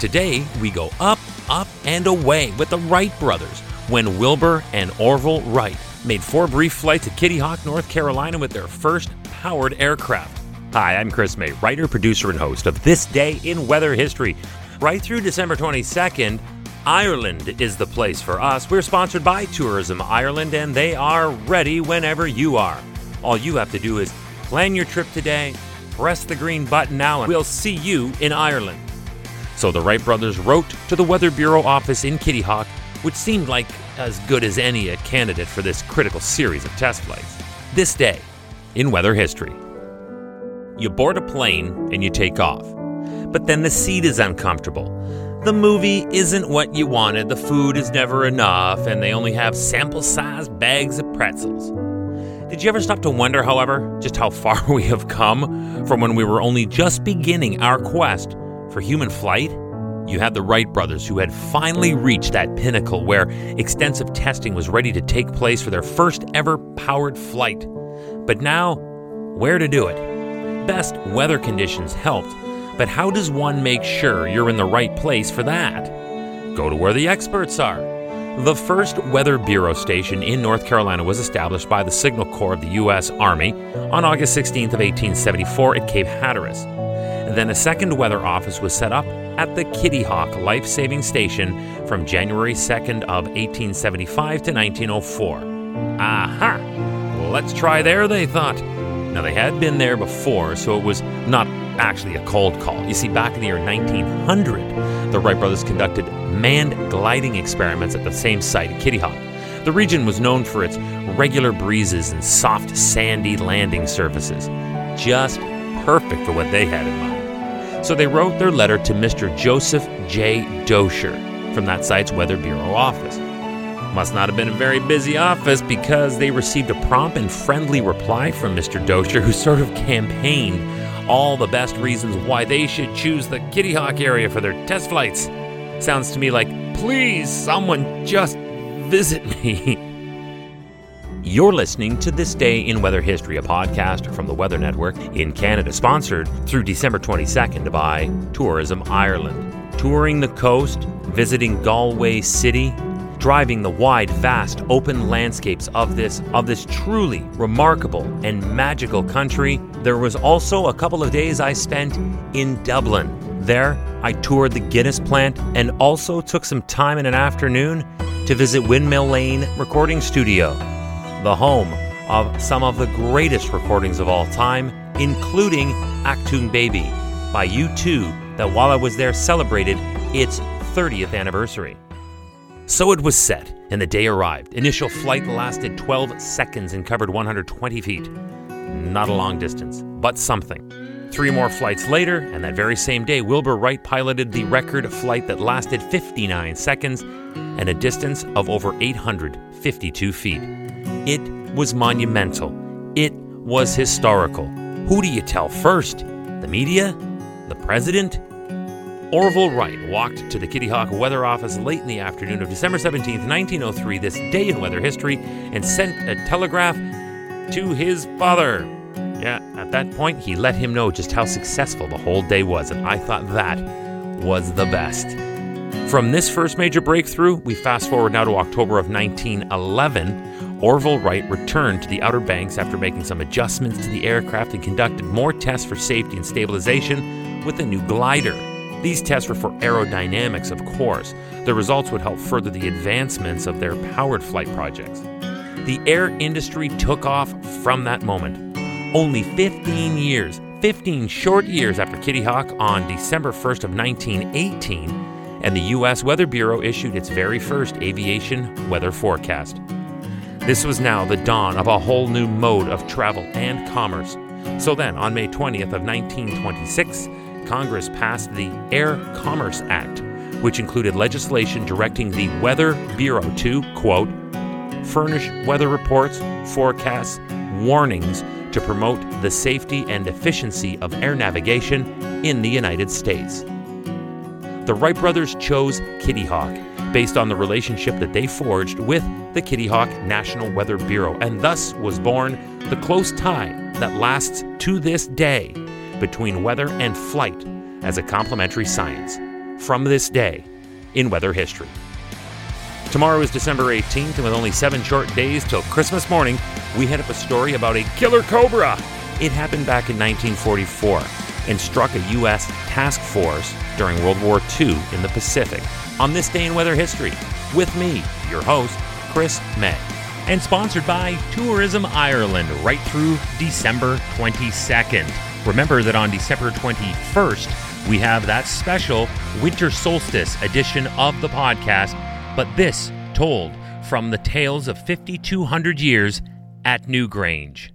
Today, we go up, up, and away with the Wright brothers when Wilbur and Orville Wright made four brief flights at Kitty Hawk, North Carolina with their first powered aircraft. Hi, I'm Chris May, writer, producer, and host of This Day in Weather History. Right through December 22nd, Ireland is the place for us. We're sponsored by Tourism Ireland, and they are ready whenever you are. All you have to do is plan your trip today, press the green button now, and we'll see you in Ireland. So the Wright brothers wrote to the Weather Bureau office in Kitty Hawk, which seemed like as good as any a candidate for this critical series of test flights. This day in weather history. You board a plane and you take off, but then the seat is uncomfortable. The movie isn't what you wanted, the food is never enough, and they only have sample-sized bags of pretzels. Did you ever stop to wonder, however, just how far we have come from when we were only just beginning our quest for human flight? You had the Wright brothers, who had finally reached that pinnacle where extensive testing was ready to take place for their first ever powered flight. But now, where to do it? Best weather conditions helped, but how does one make sure you're in the right place for that? Go to where the experts are. The first Weather Bureau station in North Carolina was established by the Signal Corps of the U.S. Army on August 16th of 1874 at Cape Hatteras. Then a second weather office was set up at the Kitty Hawk Life-Saving Station from January 2nd of 1875 to 1904. Aha! Let's try there, they thought. Now, they had been there before, so it was not actually a cold call. You see, back in the year 1900, the Wright brothers conducted manned gliding experiments at the same site at Kitty Hawk. The region was known for its regular breezes and soft, sandy landing surfaces. Just perfect for what they had in mind. So they wrote their letter to Mr. Joseph J. Dosher from that site's Weather Bureau office. Must not have been a very busy office, because they received a prompt and friendly reply from Mr. Dosher, who sort of campaigned all the best reasons why they should choose the Kitty Hawk area for their test flights. Sounds to me like, please, someone just visit me. You're listening to This Day in Weather History, a podcast from the Weather Network in Canada, sponsored through December 22nd by Tourism Ireland. Touring the coast, visiting Galway City, driving the wide, vast, open landscapes of this truly remarkable and magical country. There was also a couple of days I spent in Dublin. There, I toured the Guinness plant and also took some time in an afternoon to visit Windmill Lane Recording Studio, the home of some of the greatest recordings of all time, including Actoon Baby by U2, that while I was there celebrated its 30th anniversary. So it was set, and the day arrived. Initial flight lasted 12 seconds and covered 120 feet. Not a long distance, but something. Three more flights later, and that very same day, Wilbur Wright piloted the record flight that lasted 59 seconds and a distance of over 852 feet. It was monumental. It was historical. Who do you tell first? The media? The president? Orville Wright walked to the Kitty Hawk Weather Office late in the afternoon of December 17, 1903, this day in weather history, and sent a telegraph to his father. Yeah, at that point, he let him know just how successful the whole day was, and I thought that was the best. From this first major breakthrough, we fast forward now to October of 1911. Orville Wright returned to the Outer Banks after making some adjustments to the aircraft and conducted more tests for safety and stabilization with a new glider. These tests were for aerodynamics, of course. The results would help further the advancements of their powered flight projects. The air industry took off from that moment. Only 15 short years after Kitty Hawk, on December 1st of 1918, and the U.S. Weather Bureau issued its very first aviation weather forecast. This was now the dawn of a whole new mode of travel and commerce. So then, on May 20th of 1926, Congress passed the Air Commerce Act, which included legislation directing the Weather Bureau to, quote, furnish weather reports, forecasts, warnings to promote the safety and efficiency of air navigation in the United States. The Wright brothers chose Kitty Hawk based on the relationship that they forged with the Kitty Hawk National Weather Bureau, and thus was born the close tie that lasts to this day between weather and flight as a complementary science. from this day in weather history. Tomorrow is December 18th, and with only 7 short days till Christmas morning, we hit up a story about a killer cobra. It happened back in 1944 and struck a U.S. task force during World War II in the Pacific. On This Day in Weather History, with me, your host, Chris May. And sponsored by Tourism Ireland right through December 22nd. Remember that on December 21st, we have that special winter solstice edition of the podcast, but this told from the tales of 5,200 years at Newgrange.